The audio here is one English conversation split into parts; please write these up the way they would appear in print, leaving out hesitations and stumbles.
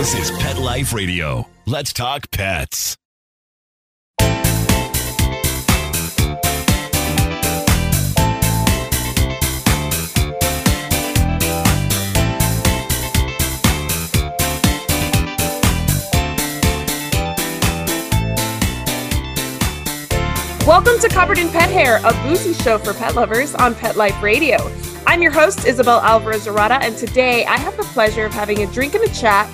This is Pet Life Radio. Let's talk pets. Welcome to Covered in Pet Hair, a boozy show for pet lovers on Pet Life Radio. I'm your host, Isabel Alvarez-Arada, and today I have the pleasure of having a drink and a chat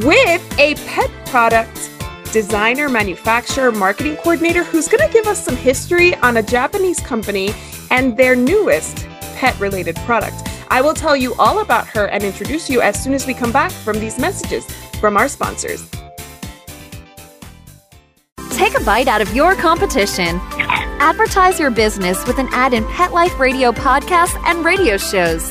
with a pet product designer, manufacturer, marketing coordinator who's going to give us some history on a Japanese company and their newest pet-related product. I will tell you all about her and introduce you as soon as we come back from these messages from our sponsors. Take a bite out of your competition. Advertise your business with an ad in Pet Life Radio podcasts and radio shows.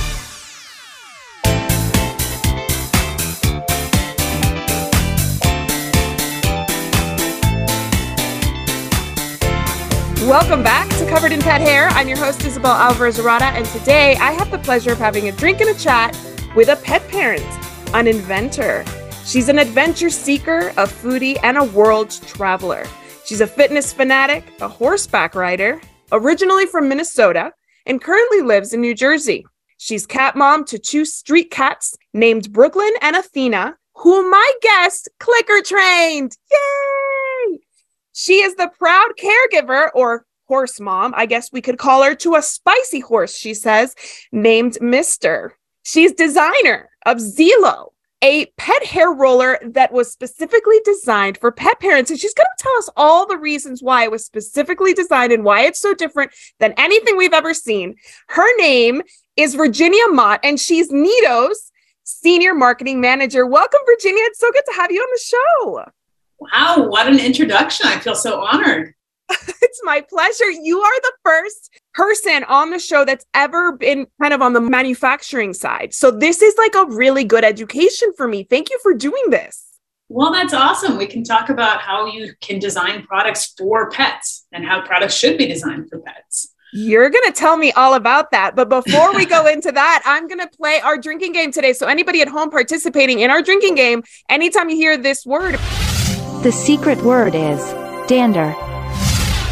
Welcome back to Covered in Pet Hair. I'm your host, Isabel Alvarez-Arada, and today I have the pleasure of having a drink and a chat with a pet parent, an inventor. She's an adventure seeker, a foodie, and a world traveler. She's a fitness fanatic, a horseback rider, originally from Minnesota, and currently lives in New Jersey. She's cat mom to 2 street cats named Brooklyn and Athena, who my guest clicker trained. Yay! She is the proud caregiver, or horse mom, I guess we could call her, to a spicy horse, she says, named Mister. She's designer of Zelo, a pet hair roller that was specifically designed for pet parents. And she's going to tell us all the reasons why it was specifically designed and why it's so different than anything we've ever seen. Her name is Virginia Mott, and she's Nitto's senior marketing manager. Welcome, Virginia. It's so good to have you on the show. Wow, what an introduction. I feel so honored. It's my pleasure. You are the first person on the show that's ever been kind of on the manufacturing side. So this is like a really good education for me. Thank you for doing this. Well, that's awesome. We can talk about how you can design products for pets and how products should be designed for pets. You're going to tell me all about that. But before we go into that, I'm going to play our drinking game today. So anybody at home participating in our drinking game, anytime you hear this word, the secret word is dander.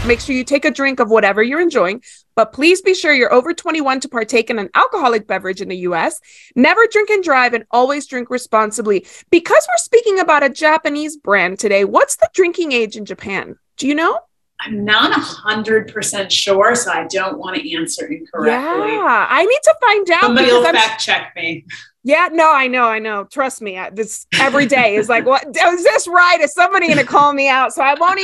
Make sure you take a drink of whatever you're enjoying, but please be sure you're over 21 to partake in an alcoholic beverage in the U.S. Never drink and drive, and always drink responsibly. Because we're speaking about a Japanese brand today, what's the drinking age in Japan? Do you know? I'm not 100% sure, so I don't want to answer incorrectly. Yeah, I need to find out. Somebody will fact check me. Yeah, no, I know. Trust me, this every day is like, what is this right? Is somebody going to call me out? So I won't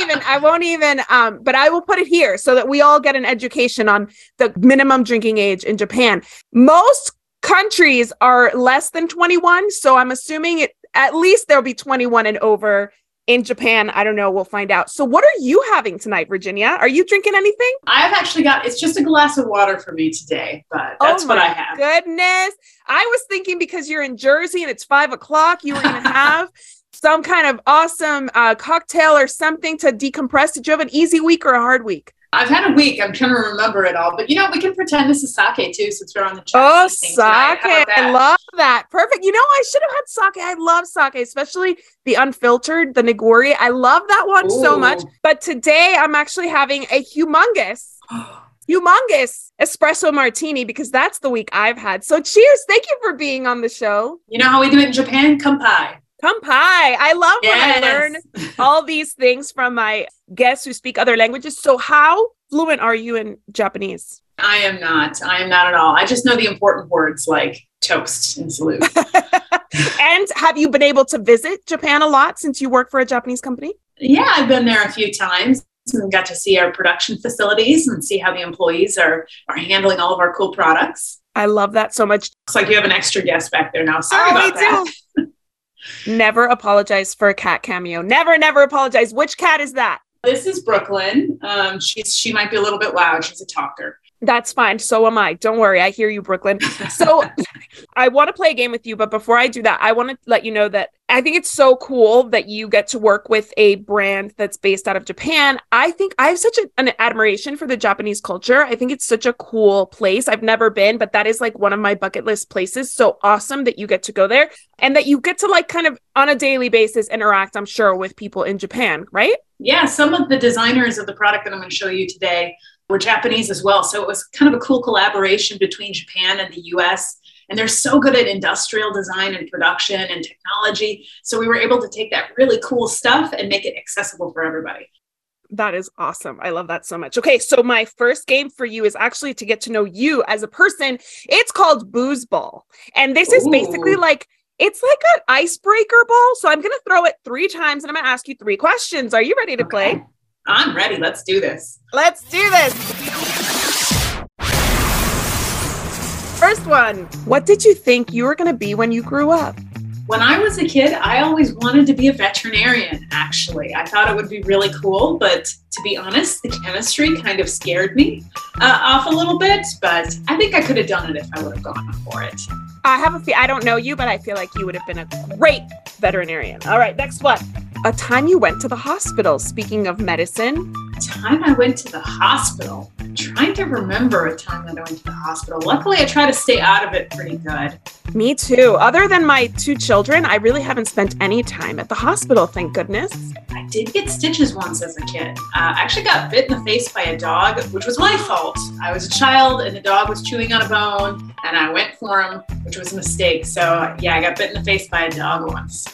even, but I will put it here so that we all get an education on the minimum drinking age in Japan. Most countries are less than 21. So I'm assuming at least there'll be 21 and over in Japan. I don't know. We'll find out. So what are you having tonight, Virginia? Are you drinking anything? I've actually it's just a glass of water for me today, but that's what I have. Goodness. I was thinking because you're in Jersey and it's 5:00, you were going to have some kind of awesome cocktail or something to decompress. Did you have an easy week or a hard week? I've had a week. I'm trying to remember it all. But, we can pretend this is sake, too, since we're on the chat. Oh, sake. I love that. Perfect. I should have had sake. I love sake, especially the unfiltered, the nigori. I love that one so much. But today I'm actually having a humongous espresso martini because that's the week I've had. So cheers. Thank you for being on the show. You know how we do it in Japan? Kanpai. I love when I learn all these things from my guests who speak other languages. So how fluent are you in Japanese? I am not at all. I just know the important words like toast and salute. And have you been able to visit Japan a lot since you work for a Japanese company? Yeah, I've been there a few times. and got to see our production facilities and see how the employees are handling all of our cool products. I love that so much. Looks like you have an extra guest back there now. Sorry about that. Never apologize for a cat cameo. Never apologize. Which cat is that? This is Brooklyn. She might be a little bit loud. She's a talker. That's fine. So am I. Don't worry. I hear you, Brooklyn. So I want to play a game with you, but before I do that, I want to let you know that I think it's so cool that you get to work with a brand that's based out of Japan. I think I have such an admiration for the Japanese culture. I think it's such a cool place. I've never been, but that is like one of my bucket list places. So awesome that you get to go there and that you get to like kind of on a daily basis interact, I'm sure, with people in Japan, right? Yeah. Some of the designers of the product that I'm going to show you today were Japanese as well. So it was kind of a cool collaboration between Japan and the US. And they're so good at industrial design and production and technology. So we were able to take that really cool stuff and make it accessible for everybody. That is awesome. I love that so much. Okay. So my first game for you is actually to get to know you as a person. It's called Booze Ball. And this is basically like, it's like an icebreaker ball. So I'm going to throw it 3 times and I'm going to ask you 3 questions. Are you ready to play? I'm ready. Let's do this. Let's do this. First one. What did you think you were going to be when you grew up? When I was a kid, I always wanted to be a veterinarian, actually. I thought it would be really cool, but to be honest, the chemistry kind of scared me off a little bit, but I think I could have done it if I would have gone for it. I have a few, I don't know you, but I feel like you would have been a great veterinarian. All right, next one. A time you went to the hospital. Speaking of medicine. A time I went to the hospital. I'm trying to remember a time that I went to the hospital. Luckily, I try to stay out of it pretty good. Me too. Other than my 2 children, I really haven't spent any time at the hospital, thank goodness. I did get stitches once as a kid. I actually got bit in the face by a dog, which was my fault. I was a child and the dog was chewing on a bone and I went for him, which was a mistake. So yeah, I got bit in the face by a dog once.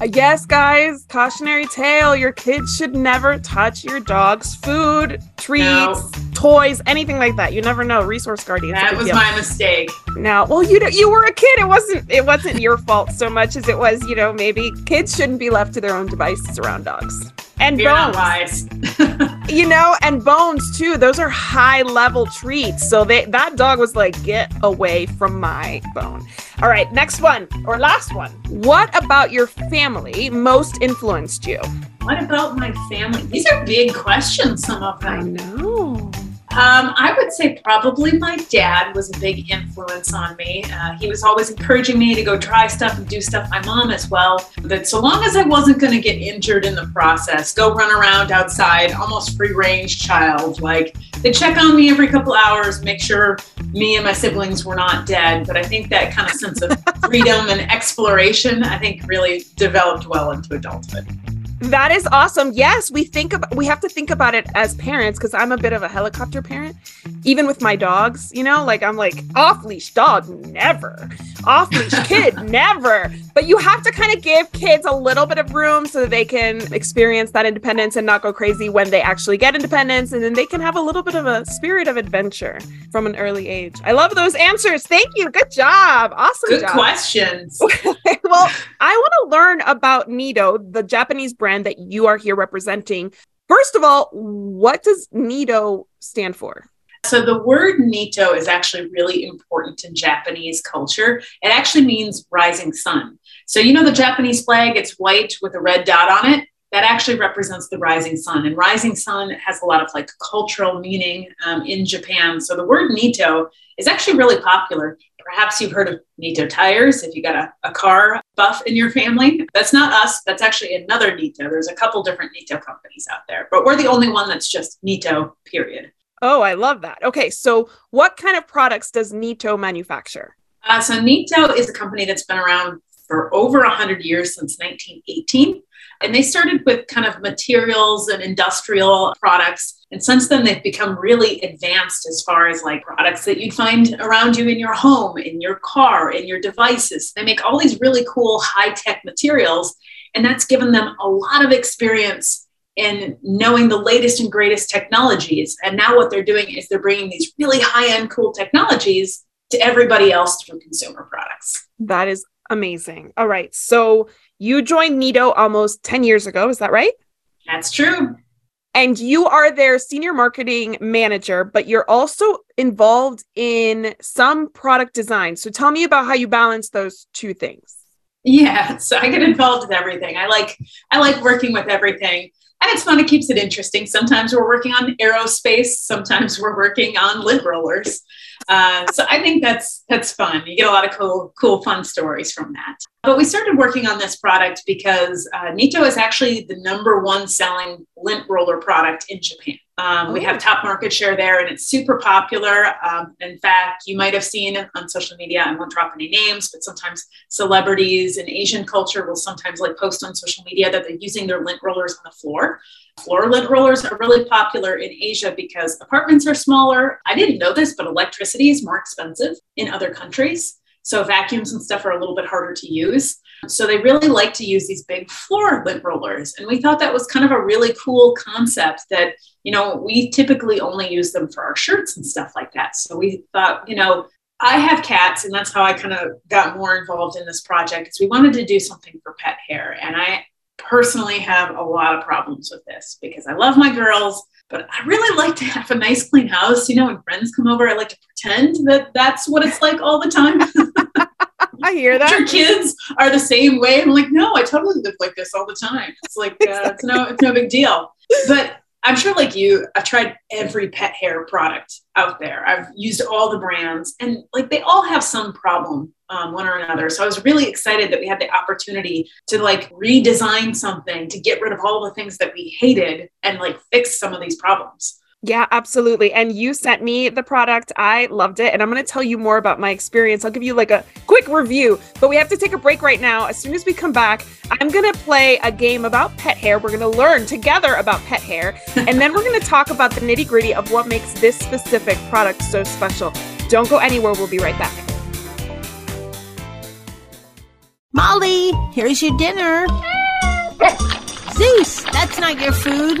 Yes, guys, cautionary tale. Your kids should never touch your dog's food, treats, toys, anything like that. You never know. Resource guardians. That was my mistake. Now, well, you were a kid. It wasn't your fault so much as it was, you know, maybe kids shouldn't be left to their own devices around dogs. And you're bones. Not wise. You know, and bones too. Those are high level treats. So that dog was like, get away from my bone. All right, next one or last one. What about your family most influenced you? What about my family? These are big questions, some of them. I know. I would say probably my dad was a big influence on me. He was always encouraging me to go try stuff and do stuff. My mom as well. That so long as I wasn't going to get injured in the process, go run around outside, almost free range child. Like they check on me every couple hours, make sure me and my siblings were not dead. But I think that kind of sense of freedom and exploration, I think really developed well into adulthood. That is awesome. Yes, we have to think about it as parents because I'm a bit of a helicopter parent, even with my dogs, you know, like I'm like off leash dog, never off leash kid, never. But you have to kind of give kids a little bit of room so that they can experience that independence and not go crazy when they actually get independence. And then they can have a little bit of a spirit of adventure from an early age. I love those answers. Thank you. Good job. Awesome. Good job. Questions. Well, I want to learn about Nitto, the Japanese brand that you are here representing. First of all, what does Nitto stand for? So the word Nitto is actually really important in Japanese culture. It actually means rising sun. So you know the Japanese flag, it's white with a red dot on it. That actually represents the rising sun. And rising sun has a lot of like cultural meaning in Japan. So the word Nitto is actually really popular. Perhaps you've heard of Nitto tires if you got a car buff in your family. That's not us. That's actually another Nitto. There's a couple different Nitto companies out there, but we're the only one that's just Nitto, period. Oh, I love that. Okay, so what kind of products does Nitto manufacture? So Nitto is a company that's been around for over 100 years, since 1918. And they started with kind of materials and industrial products. And since then, they've become really advanced as far as like products that you'd find around you in your home, in your car, in your devices. They make all these really cool high-tech materials. And that's given them a lot of experience in knowing the latest and greatest technologies. And now what they're doing is they're bringing these really high-end cool technologies to everybody else through consumer products. That is amazing. All right. So you joined Nitto almost 10 years ago. Is that right? That's true. And you are their senior marketing manager, but you're also involved in some product design. So tell me about how you balance those two things. Yeah, so I get involved in everything. I like working with everything. And it's fun. It keeps it interesting. Sometimes we're working on aerospace. Sometimes we're working on lint rollers. So I think that's fun. You get a lot of cool, fun stories from that. But we started working on this product because Nitto is actually the #1 selling lint roller product in Japan. We have top market share there, and it's super popular. In fact, you might have seen on social media, I won't drop any names, but sometimes celebrities in Asian culture will sometimes like post on social media that they're using their lint rollers on the floor. Floor lint rollers are really popular in Asia because apartments are smaller. I didn't know this, but electricity is more expensive in other countries. So vacuums and stuff are a little bit harder to use. So they really like to use these big floor lint rollers. And we thought that was kind of a really cool concept that, you know, we typically only use them for our shirts and stuff like that. So we thought, you know, I have cats, and that's how I kind of got more involved in this project, is we wanted to do something for pet hair. And I personally have a lot of problems with this because I love my girls, but I really like to have a nice clean house. You know, when friends come over, I like to pretend that that's what it's like all the time. I hear that. Your kids are the same way. I'm like, no, I totally live like this all the time. It's like, exactly. it's no big deal. But I'm sure like you, I've tried every pet hair product out there. I've used all the brands, and like they all have some problem one or another. So I was really excited that we had the opportunity to like redesign something to get rid of all the things that we hated and like fix some of these problems. Yeah, absolutely. And you sent me the product. I loved it. And I'm going to tell you more about my experience. I'll give you like a quick review, but we have to take a break right now. As soon as we come back, I'm going to play a game about pet hair. We're going to learn together about pet hair. And then we're going to talk about the nitty gritty of what makes this specific product so special. Don't go anywhere. We'll be right back. Molly, here's your dinner. Zeus, that's not your food.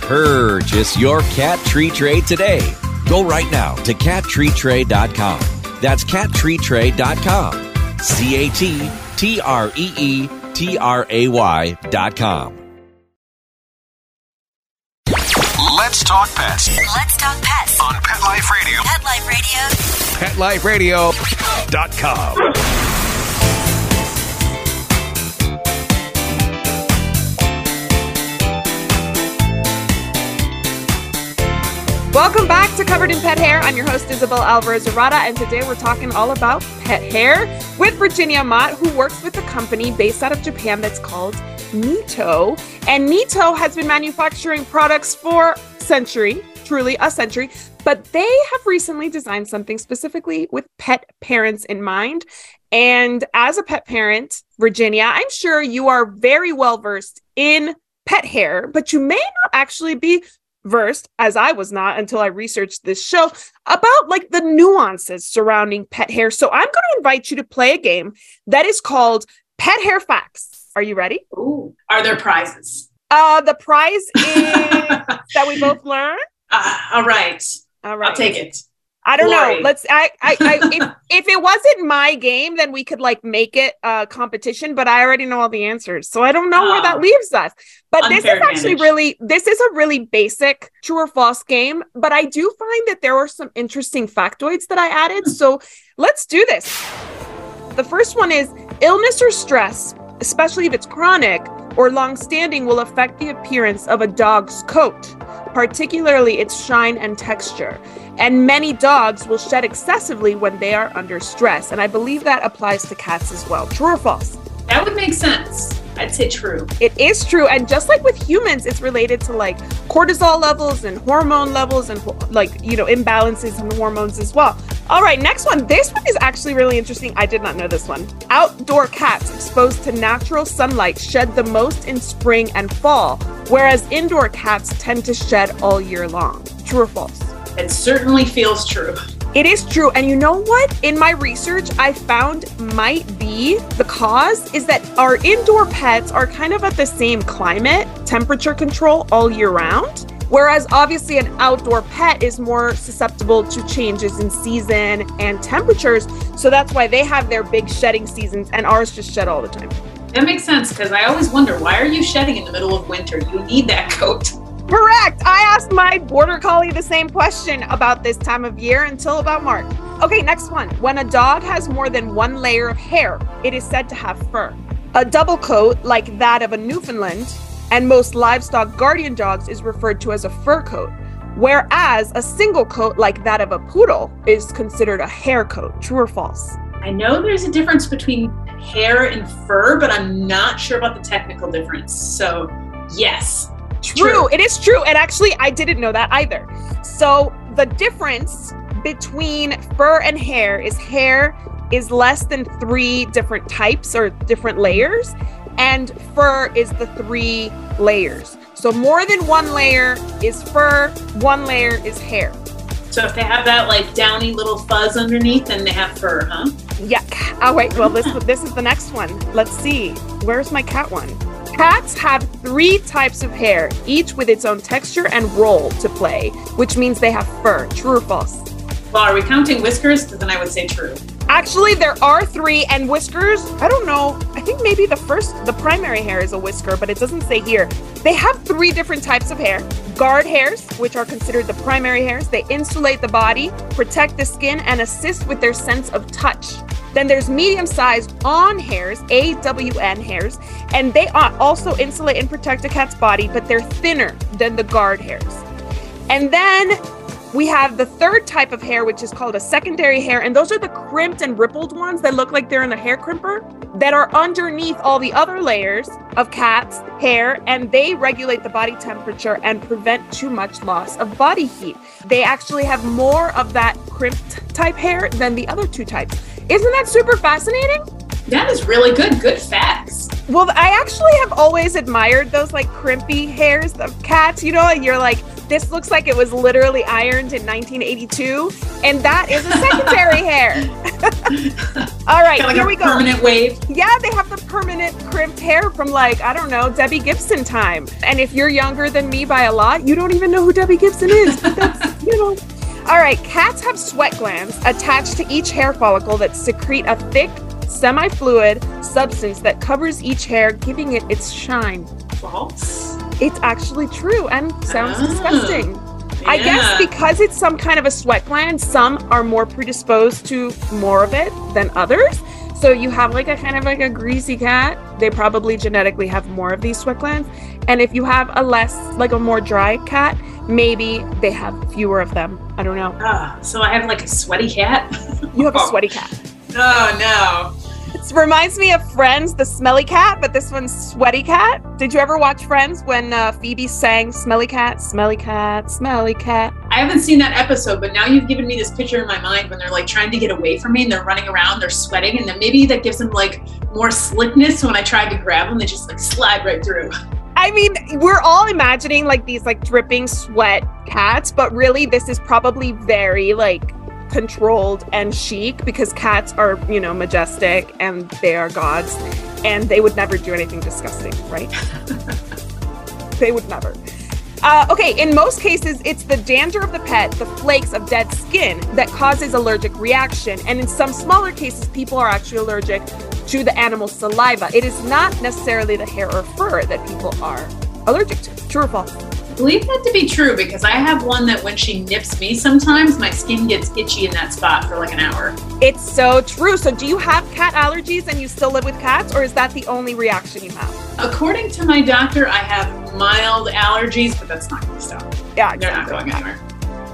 Purchase your Cat Tree Tray today. Go right now to cattreetray.com. That's cattreetray.com. CATTREETRAY.com. Let's talk pets. Let's talk pets. On Pet Life Radio. Pet Life Radio. PetLifeRadio.com. Welcome back to Covered in Pet Hair. I'm your host, Isabel Alvarez-Arada, and today we're talking all about pet hair with Virginia Mott, who works with a company based out of Japan that's called Nitto. And Nitto has been manufacturing products for a century, truly a century, but they have recently designed something specifically with pet parents in mind. And as a pet parent, Virginia, I'm sure you are very well versed in pet hair, but you may not actually be versed, as I was not until I researched this show, about like the nuances surrounding pet hair. So I'm going to invite you to play a game that is called Pet Hair Facts. Are you ready? Ooh. Are there prizes? The prize is that we both learn. All right. I'll take it. I don't know. Let's. If it wasn't my game, then we could like make it a competition. But I already know all the answers, so I don't know where that leaves us. But this is actually a really basic true or false game. But I do find that there are some interesting factoids that I added. So let's do this. The first one is illness or stress, especially if it's chronic or long-standing, will affect the appearance of a dog's coat, particularly its shine and texture. And many dogs will shed excessively when they are under stress. And I believe that applies to cats as well. True or false? That would make sense. I'd say true. It is true. And just like with humans, it's related to like cortisol levels and hormone levels and like, you know, imbalances in hormones as well. All right, next one. This one is actually really interesting. I did not know this one. Outdoor cats exposed to natural sunlight shed the most in spring and fall, whereas indoor cats tend to shed all year long. True or false? It certainly feels true. It is true. And you know what? In my research, I found might be the cause is that our indoor pets are kind of at the same climate, temperature control all year round. Whereas obviously an outdoor pet is more susceptible to changes in season and temperatures. So that's why they have their big shedding seasons and ours just shed all the time. That makes sense because I always wonder, why are you shedding in the middle of winter? You need that coat. Correct. I asked my border collie the same question about this time of year until about March. Okay, next one. When a dog has more than one layer of hair, it is said to have fur. A double coat like that of a Newfoundland and most livestock guardian dogs is referred to as a fur coat, whereas a single coat like that of a poodle is considered a hair coat. True or false? I know there's a difference between hair and fur, but I'm not sure about the technical difference. So yes. True. It is true. And actually, I didn't know that either. So the difference between fur and hair is less than 3 different types or different layers. And fur is the 3 layers. So more than 1 layer is fur, 1 layer is hair. So if they have that like downy little fuzz underneath, then they have fur, huh? Yeah. Oh, wait. Well, this is the next one. Let's see. Where's my cat one? Cats have 3 types of hair, each with its own texture and role to play, which means they have fur. True or false? Well, are we counting whiskers? Because then I would say true. Actually, there are 3, and whiskers, I don't know. I think maybe the primary hair is a whisker, but it doesn't say here. They have 3 different types of hair. Guard hairs, which are considered the primary hairs. They insulate the body, protect the skin, and assist with their sense of touch. Then there's medium-sized awn hairs, AWN hairs, and they also insulate and protect a cat's body, but they're thinner than the guard hairs. And then we have the 3rd type of hair, which is called a secondary hair, and those are the crimped and rippled ones that look like they're in a hair crimper that are underneath all the other layers of cat's hair, and they regulate the body temperature and prevent too much loss of body heat. They actually have more of that crimped type hair than the other 2 types. Isn't that super fascinating? That is really good. Good facts. Well, I actually have always admired those like crimpy hairs of cats. You know, and you're like, this looks like it was literally ironed in 1982. And that is a secondary hair. All right, like here we go. Permanent wave. Yeah, they have the permanent crimped hair from like, I don't know, Debbie Gibson time. And if you're younger than me by a lot, you don't even know who Debbie Gibson is. But that's, you know. All right, cats have sweat glands attached to each hair follicle that secrete a thick, semi-fluid substance that covers each hair, giving it its shine. False. It's actually true and sounds disgusting. Yeah. I guess because it's some kind of a sweat gland, some are more predisposed to more of it than others. So you have like a kind of like a greasy cat, they probably genetically have more of these sweat glands. And if you have a less, like a more dry cat, maybe they have fewer of them. I don't know. So I have like a sweaty cat? You have a sweaty cat. Oh, no. It reminds me of Friends, the smelly cat, but this one's sweaty cat. Did you ever watch Friends when Phoebe sang smelly cat, smelly cat, smelly cat? I haven't seen that episode, but now you've given me this picture in my mind when they're like trying to get away from me and they're running around, they're sweating, and then maybe that gives them like more slickness. So when I try to grab them, they just like slide right through. I mean, we're all imagining like these like dripping sweat cats, but really this is probably very like controlled and chic because cats are, you know, majestic and they are gods and they would never do anything disgusting, right? They would never. Okay, in most cases, it's the dander of the pet, the flakes of dead skin that causes allergic reaction. And in some smaller cases, people are actually allergic to the animal's saliva. It is not necessarily the hair or fur that people are allergic to. True or false? I believe that to be true because I have one that when she nips me sometimes, my skin gets itchy in that spot for like an hour. It's so true. So do you have cat allergies and you still live with cats, or is that the only reaction you have? According to my doctor, I have mild allergies, but that's not going to stop. Yeah, exactly. They're not going anywhere.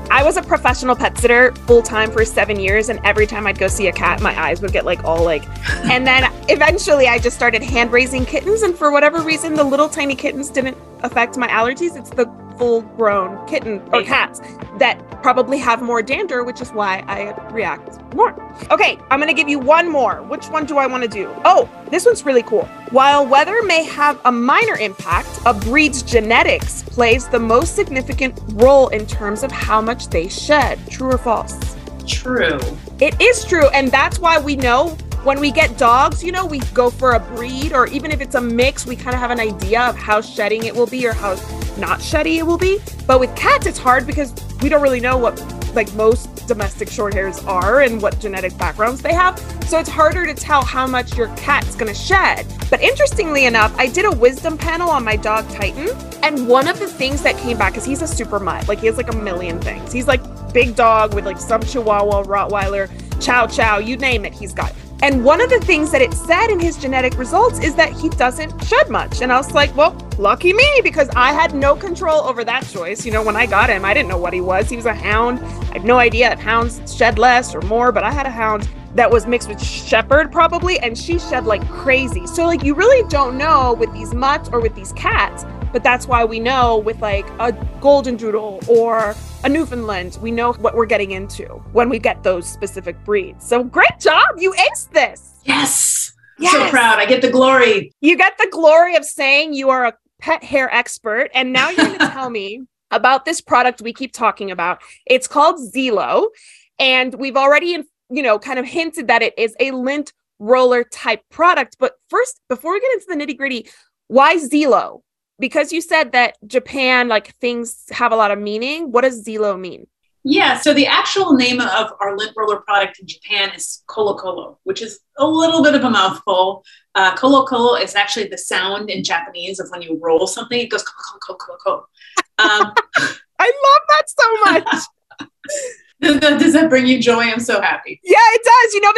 I was a professional pet sitter full-time for 7 years, and every time I'd go see a cat, my eyes would get like all like... And then eventually I just started hand-raising kittens, and for whatever reason, the little tiny kittens didn't affect my allergies. It's the full-grown kitten or cats that probably have more dander, which is why I react more. Okay, I'm gonna give you one more. Which one do I wanna do? Oh, this one's really cool. While weather may have a minor impact, a breed's genetics plays the most significant role in terms of how much they shed. True or false? True. It is true, and that's why we know when we get dogs, you know, we go for a breed, or even if it's a mix, we kind of have an idea of how shedding it will be or how not sheddy it will be. But with cats, it's hard because we don't really know what, like, most domestic short hairs are and what genetic backgrounds they have. So it's harder to tell how much your cat's gonna shed. But interestingly enough, I did a wisdom panel on my dog Titan, and one of the things that came back is he's a super mutt. Like, he has like a million things. He's like big dog with like some Chihuahua, Rottweiler, Chow Chow, you name it, he's got it. And one of the things that it said in his genetic results is that he doesn't shed much. And I was like, well, lucky me, because I had no control over that choice. You know, when I got him, I didn't know what he was. He was a hound. I had no idea if hounds shed less or more, but I had a hound that was mixed with shepherd probably, and she shed like crazy. So like, you really don't know with these mutts or with these cats, but that's why we know with like a golden doodle or a Newfoundland, we know what we're getting into when we get those specific breeds. So great job, you aced this. Yes, yes. So proud, I get the glory. You get the glory of saying you are a pet hair expert. And now you're gonna tell me about this product we keep talking about. It's called Zelo. And we've already, you know, kind of hinted that it is a lint roller type product. But first, before we get into the nitty gritty, why Zelo? Because you said that Japan, like, things have a lot of meaning. What does Zelo mean? Yeah, so the actual name of our lint roller product in Japan is Koro Koro, which is a little bit of a mouthful. Koro Koro is actually the sound in Japanese of when you roll something, it goes ko ko ko. I love that so much. Does that bring you joy? I'm so happy. Yeah, it does. You know,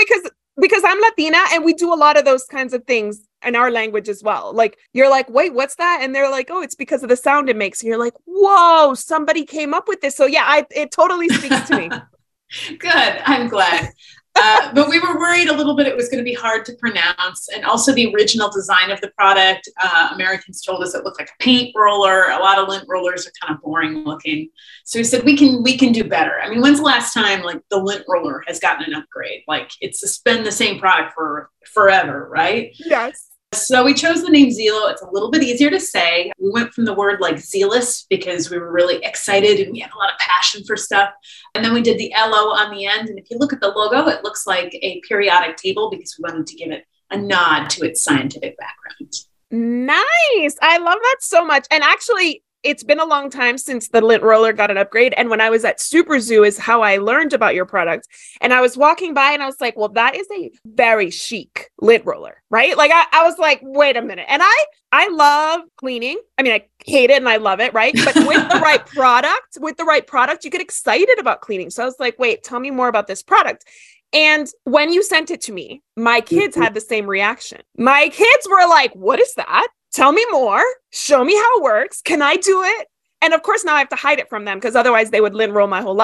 because I'm Latina and we do a lot of those kinds of things in our language as well. Like, you're like, wait, what's that? And they're like, oh, it's because of the sound it makes. And you're like, whoa, somebody came up with this. So yeah, it totally speaks to me. Good. I'm glad. But we were worried a little bit it was going to be hard to pronounce. And also the original design of the product, Americans told us it looked like a paint roller. A lot of lint rollers are kind of boring looking. So we said, we can do better. I mean, when's the last time, like, the lint roller has gotten an upgrade? Like, it's been the same product for forever, right? Yes. So we chose the name Zelo. It's a little bit easier to say. We went from the word like zealous because we were really excited and we had a lot of passion for stuff. And then we did the LO on the end. And if you look at the logo, it looks like a periodic table because we wanted to give it a nod to its scientific background. Nice. I love that so much. And actually, it's been a long time since the lint roller got an upgrade. And when I was at Super Zoo is how I learned about your product. And I was walking by and I was like, well, that is a very chic lint roller, right? Like, I was like, wait a minute. And I love cleaning. I mean, I hate it and I love it, right? But with the right product, you get excited about cleaning. So I was like, wait, tell me more about this product. And when you sent it to me, my kids had the same reaction. My kids were like, what is that? Tell me more. Show me how it works. Can I do it? And of course, now I have to hide it from them because otherwise they would lint roll my whole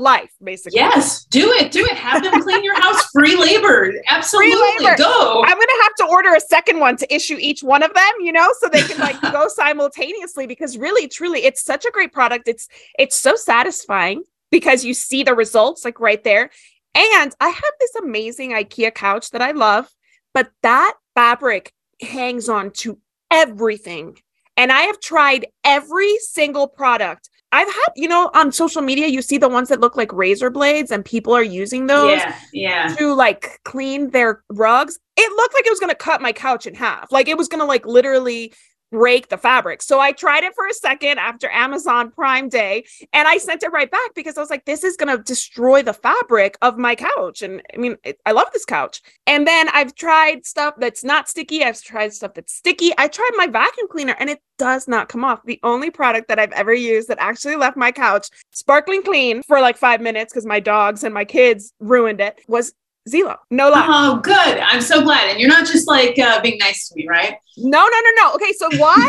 life, basically. Yes, do it. Do it. Have them clean your house. Free labor. Absolutely. Free labor. Go. I'm going to have to order a second one to issue each one of them, you know, so they can like go simultaneously, because really, truly, it's such a great product. It's so satisfying because you see the results like right there. And I have this amazing IKEA couch that I love, but that fabric hangs on to everything. And I have tried every single product. I've had, you know, on social media, you see the ones that look like razor blades and people are using those to like clean their rugs. It looked like it was going to cut my couch in half. Like, it was going to like literally break the fabric. So I tried it for a second after Amazon Prime Day and I sent it right back because I was like, this is going to destroy the fabric of my couch. And I mean, I love this couch. And then I've tried stuff that's not sticky. I've tried stuff that's sticky. I tried my vacuum cleaner and it does not come off. The only product that I've ever used that actually left my couch sparkling clean for like 5 minutes because my dogs and my kids ruined it was Zelo. No lie. Oh, good. I'm so glad. And you're not just like being nice to me, right? No. Okay. So why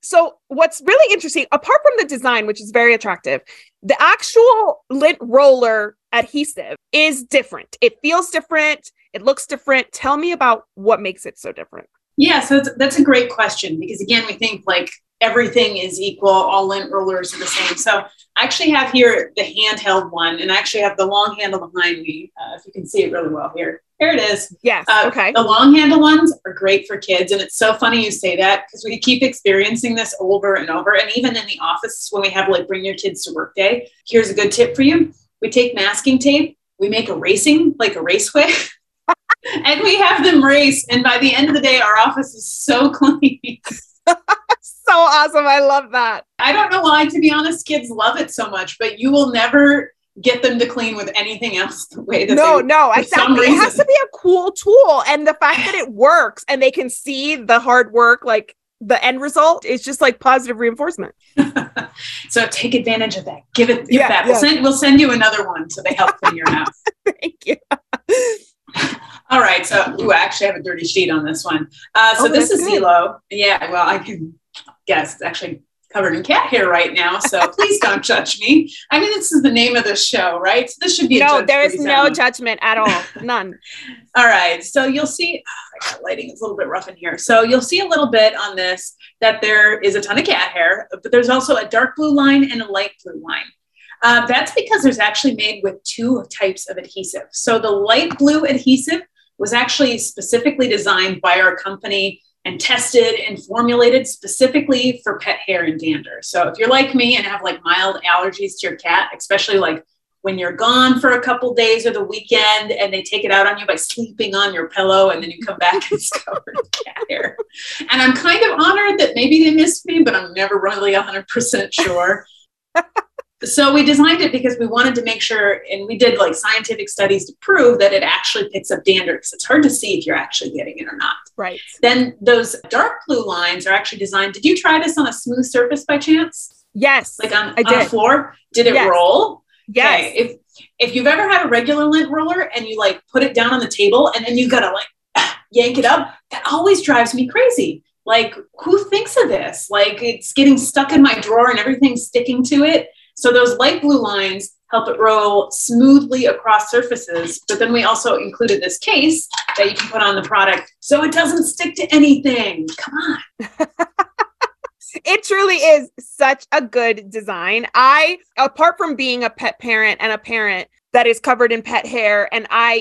so what's really interesting, apart from the design, which is very attractive, the actual lint roller adhesive is different. It feels different. It looks different. Tell me about what makes it so different. Yeah. So that's a great question because, again, we think like everything is equal. All lint rollers are the same. So I actually have here the handheld one, and I actually have the long handle behind me. If you can see it really well here. Here it is. Yes. Okay. The long handle ones are great for kids. And it's so funny you say that, because we keep experiencing this over and over. And even in the office, when we have like bring your kids to work day, here's a good tip for you. We take masking tape, we make a racing, like a race whip, and we have them race. And by the end of the day, our office is so clean. So awesome. I love that. I don't know why, to be honest, kids love it so much, but you will never get them to clean with anything else the way that exactly. It has to be a cool tool. And the fact that it works and they can see the hard work, like the end result, is just like positive reinforcement. So take advantage of that. Give that. We'll send you another one so they help clean your house. Thank you. All right. So I actually have a dirty sheet on this one. So this is Zelo. Yeah. Well, I can guess it's actually covered in cat hair right now. So please don't judge me. I mean, this is the name of the show, right? So this should be no judgment at all. None. All right. So you'll see, lighting is a little bit rough in here. So you'll see a little bit on this that there is a ton of cat hair, but there's also a dark blue line and a light blue line. That's because there's actually made with two types of adhesive. So the light blue adhesive was actually specifically designed by our company and tested and formulated specifically for pet hair and dander. So if you're like me and have like mild allergies to your cat, especially like when you're gone for a couple days or the weekend and they take it out on you by sleeping on your pillow and then you come back and it's covered in cat hair. And I'm kind of honored that maybe they missed me, but I'm never really 100% sure. So we designed it because we wanted to make sure, and we did like scientific studies to prove that it actually picks up dander, because it's hard to see if you're actually getting it or not. Right. Then those dark blue lines are actually designed. Did you try this on a smooth surface by chance? Yes. Like on a floor? Did it roll? Yes. Okay. If you've ever had a regular lint roller and you like put it down on the table and then you got to like yank it up, that always drives me crazy. Like, who thinks of this? Like, it's getting stuck in my drawer and everything's sticking to it. So those light blue lines help it roll smoothly across surfaces. But then we also included this case that you can put on the product so it doesn't stick to anything. Come on. It truly is such a good design. Apart from being a pet parent and a parent that is covered in pet hair, and I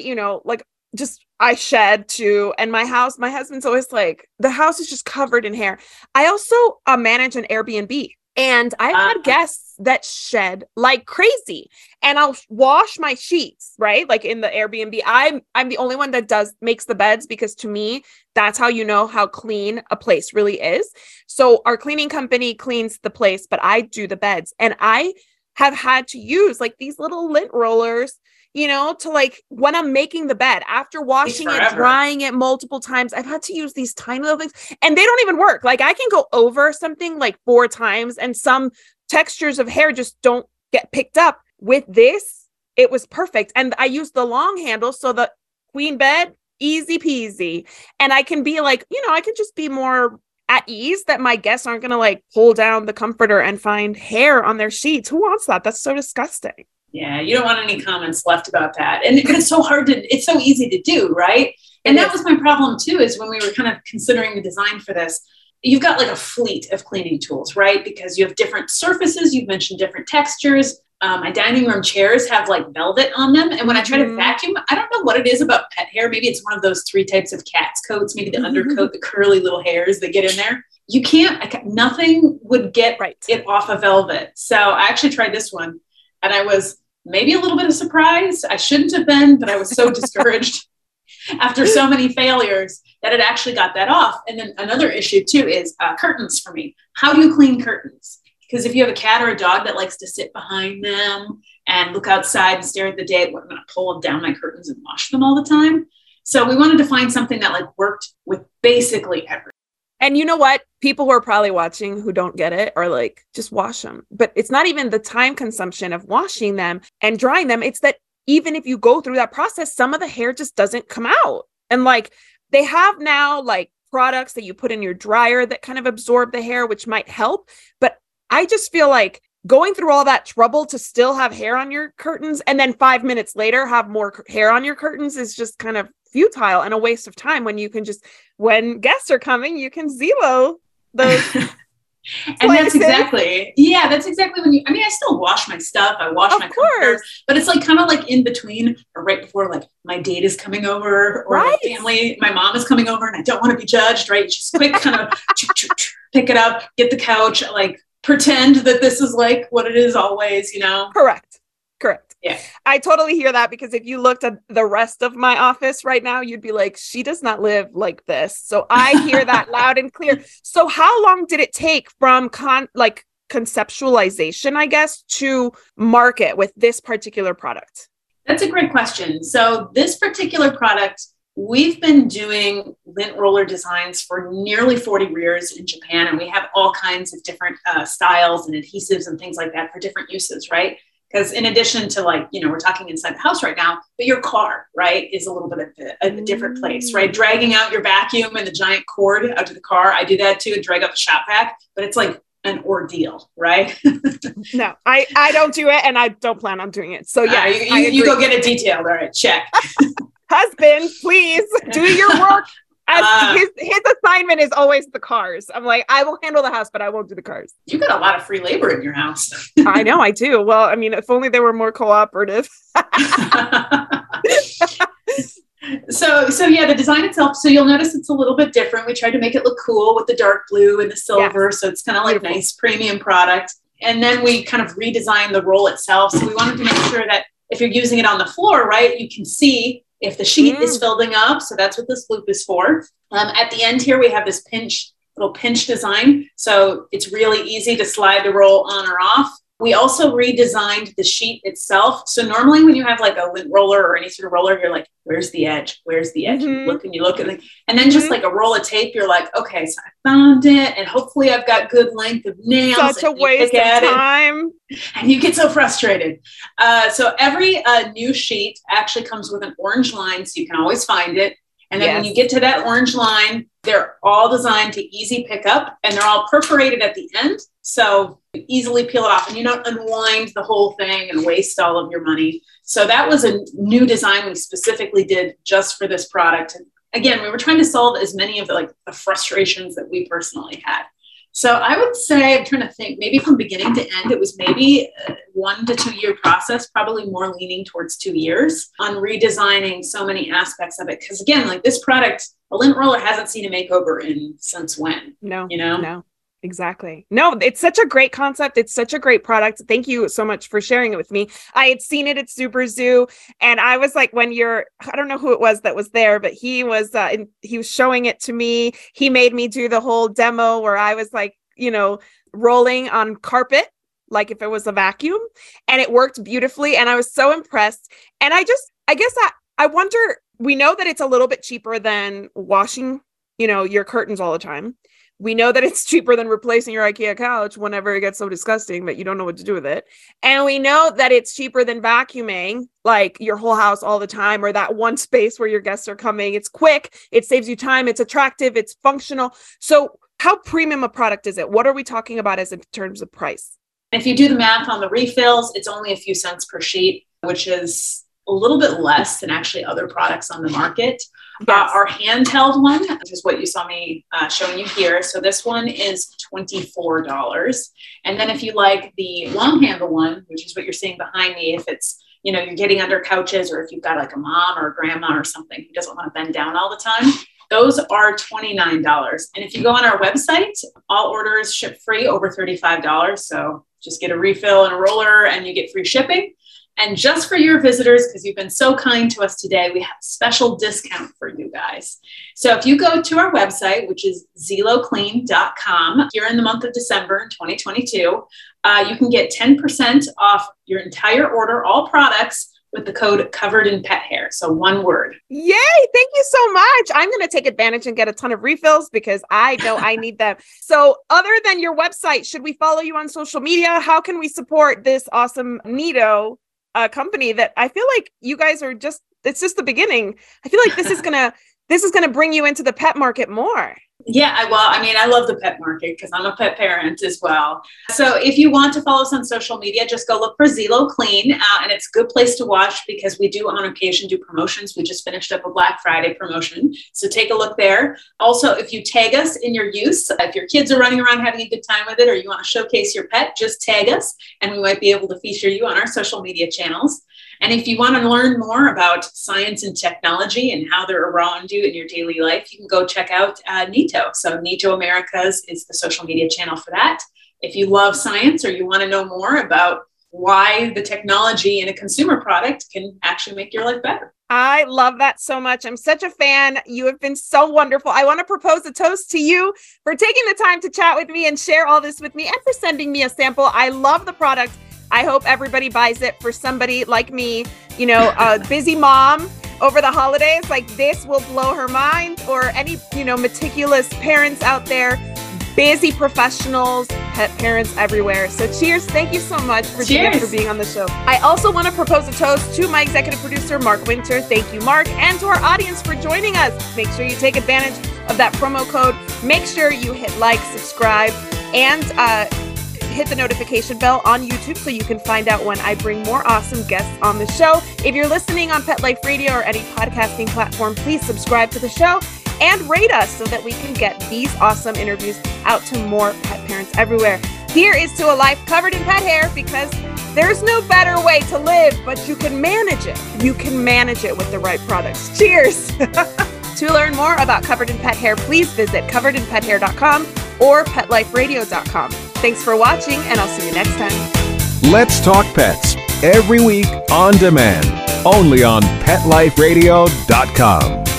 shed too. And my husband's always like, the house is just covered in hair. I also manage an Airbnb. And I've had guests that shed like crazy, and I'll wash my sheets, right? Like in the Airbnb, I'm the only one that makes the beds, because to me, that's how you know how clean a place really is. So our cleaning company cleans the place, but I do the beds, and I have had to use like these little lint rollers, to like when I'm making the bed, after washing it, drying it multiple times, I've had to use these tiny little things, and they don't even work. Like I can go over something like 4 times and some textures of hair just don't get picked up. With this, it was perfect. And I used the long handle. So the queen bed, easy peasy. And I can be like, I can just be more at ease that my guests aren't going to like pull down the comforter and find hair on their sheets. Who wants that? That's so disgusting. Yeah, you don't want any comments left about that. And it's so hard it's so easy to do, right? And that was my problem too, is when we were kind of considering the design for this, you've got like a fleet of cleaning tools, right? Because you have different surfaces, you've mentioned different textures. My dining room chairs have like velvet on them. And when I try to vacuum, I don't know what it is about pet hair. Maybe it's one of those 3 types of cat's coats, maybe the undercoat, the curly little hairs that get in there. You can't, nothing would get it off of velvet. So I actually tried this one and I was maybe a little bit of surprise. I shouldn't have been, but I was so discouraged after so many failures that it actually got that off. And then another issue too is curtains for me. How do you clean curtains? Because if you have a cat or a dog that likes to sit behind them and look outside and stare at the day, I'm going to pull down my curtains and wash them all the time. So we wanted to find something that like worked with basically everything. And you know what? People who are probably watching who don't get it are like, just wash them. But it's not even the time consumption of washing them and drying them. It's that even if you go through that process, some of the hair just doesn't come out. And like they have now like products that you put in your dryer that kind of absorb the hair, which might help. But I just feel like going through all that trouble to still have hair on your curtains and then 5 minutes later have more hair on your curtains is just kind of futile and a waste of time when guests are coming, you can Zelo those And that's exactly, yeah, that's exactly when you, I mean, I still wash my stuff. I wash my clothes, but it's like kind of like in between or right before, like my date is coming over or right. my family, my mom is coming over and I don't want to be judged, right? Just quick kind of pick it up, get the couch, like pretend that this is like what it is always, you know? Correct. Yeah. I totally hear that, because if you looked at the rest of my office right now, you'd be like, she does not live like this. So I hear that loud and clear. So how long did it take from conceptualization, I guess, to market with this particular product? That's a great question. So this particular product, we've been doing lint roller designs for nearly 40 years in Japan, and we have all kinds of different styles and adhesives and things like that for different uses, right? Because in addition to, like, you know, we're talking inside the house right now, but your car, right, is a little bit of a different place, right? Dragging out your vacuum and the giant cord out to the car. I do that too, drag up the shop vac, but it's like an ordeal, right? No, I don't do it, and I don't plan on doing it. So yeah, you go get it detailed. All right, check. Husband, please do your work. His assignment is always the cars. I'm like, I will handle the house, but I won't do the cars. You got a lot of free labor in your house. I know, I do. Well, I mean, if only they were more cooperative. So yeah, the design itself. So you'll notice it's a little bit different. We tried to make it look cool with the dark blue and the silver. Yes. So it's kind of like nice premium product. And then we kind of redesigned the roll itself. So we wanted to make sure that if you're using it on the floor, right, you can see if the sheet is filling up. So that's what this loop is for. At the end here, we have this little pinch design. So it's really easy to slide the roll on or off. We also redesigned the sheet itself. So normally when you have like a lint roller or any sort of roller, you're like, where's the edge? Where's the edge? Mm-hmm. You look, and then just like a roll of tape, you're like, okay, so I found it. And hopefully I've got good length of nails. Such a waste of time. And you get so frustrated. So every new sheet actually comes with an orange line, so you can always find it. And then when you get to that orange line, they're all designed to easy pick up, and they're all perforated at the end. So you easily peel it off and you don't unwind the whole thing and waste all of your money. So that was a new design we specifically did just for this product. And again, we were trying to solve as many of the frustrations that we personally had. So I would say, I'm trying to think, maybe from beginning to end, it was maybe a 1 to 2 year process, probably more leaning towards 2 years on redesigning so many aspects of it. Because again, like this product, a lint roller hasn't seen a makeover in since when? No, you know? No. Exactly. No, it's such a great concept. It's such a great product. Thank you so much for sharing it with me. I had seen it at Super Zoo, and I was like, I don't know who it was that was there, but he was showing it to me. He made me do the whole demo where I was like, you know, rolling on carpet, like if it was a vacuum, and it worked beautifully. And I was so impressed. And I guess I wonder, we know that it's a little bit cheaper than washing, you know, your curtains all the time. We know that it's cheaper than replacing your IKEA couch whenever it gets so disgusting that you don't know what to do with it. And we know that it's cheaper than vacuuming like your whole house all the time, or that one space where your guests are coming. It's quick. It saves you time. It's attractive. It's functional. So how premium a product is it? What are we talking about as in terms of price? If you do the math on the refills, it's only a few cents per sheet, which is a little bit less than actually other products on the market. Yes. Our handheld one, which is what you saw me showing you here. So this one is $24. And then if you like the long handle one, which is what you're seeing behind me, if it's, you know, you're getting under couches, or if you've got like a mom or a grandma or something who doesn't want to bend down all the time, those are $29. And if you go on our website, all orders ship free over $35. So just get a refill and a roller and you get free shipping. And just for your visitors, because you've been so kind to us today, we have a special discount for you guys. So if you go to our website, which is zeloclean.com, here in the month of December in 2022, you can get 10% off your entire order, all products, with the code Covered in Pet Hair. So one word. Yay. Thank you so much. I'm going to take advantage and get a ton of refills because I know I need them. So other than your website, should we follow you on social media? How can we support this awesome Nitto? A company that I feel like you guys are just, it's just the beginning. I feel like this is going to bring you into the pet market more. Yeah, well, I mean, I love the pet market because I'm a pet parent as well. So if you want to follow us on social media, just go look for Zelo Clean. And it's a good place to watch because we do on occasion do promotions. We just finished up a Black Friday promotion. So take a look there. Also, if you tag us in your use, if your kids are running around having a good time with it or you want to showcase your pet, just tag us and we might be able to feature you on our social media channels. And if you want to learn more about science and technology and how they're around you in your daily life, you can go check out Nitto. So Nitto Americas is the social media channel for that. If you love science or you want to know more about why the technology in a consumer product can actually make your life better. I love that so much. I'm such a fan. You have been so wonderful. I want to propose a toast to you for taking the time to chat with me and share all this with me and for sending me a sample. I love the product. I hope everybody buys it for somebody like me, you know, a busy mom over the holidays. Like, this will blow her mind, or any, you know, meticulous parents out there, busy professionals, pet parents everywhere. So cheers. Thank you so much, Virginia, for being on the show. I also want to propose a toast to my executive producer, Mark Winter. Thank you, Mark. And to our audience for joining us. Make sure you take advantage of that promo code. Make sure you hit like, subscribe, and hit the notification bell on YouTube so you can find out when I bring more awesome guests on the show. If you're listening on Pet Life Radio or any podcasting platform, please subscribe to the show and rate us so that we can get these awesome interviews out to more pet parents everywhere. Here is to a life covered in pet hair, because there's no better way to live, but you can manage it. You can manage it with the right products. Cheers. To learn more about Covered in Pet Hair, please visit coveredinpethair.com or petliferadio.com. Thanks for watching, and I'll see you next time. Let's Talk Pets, every week on demand, only on petliferadio.com.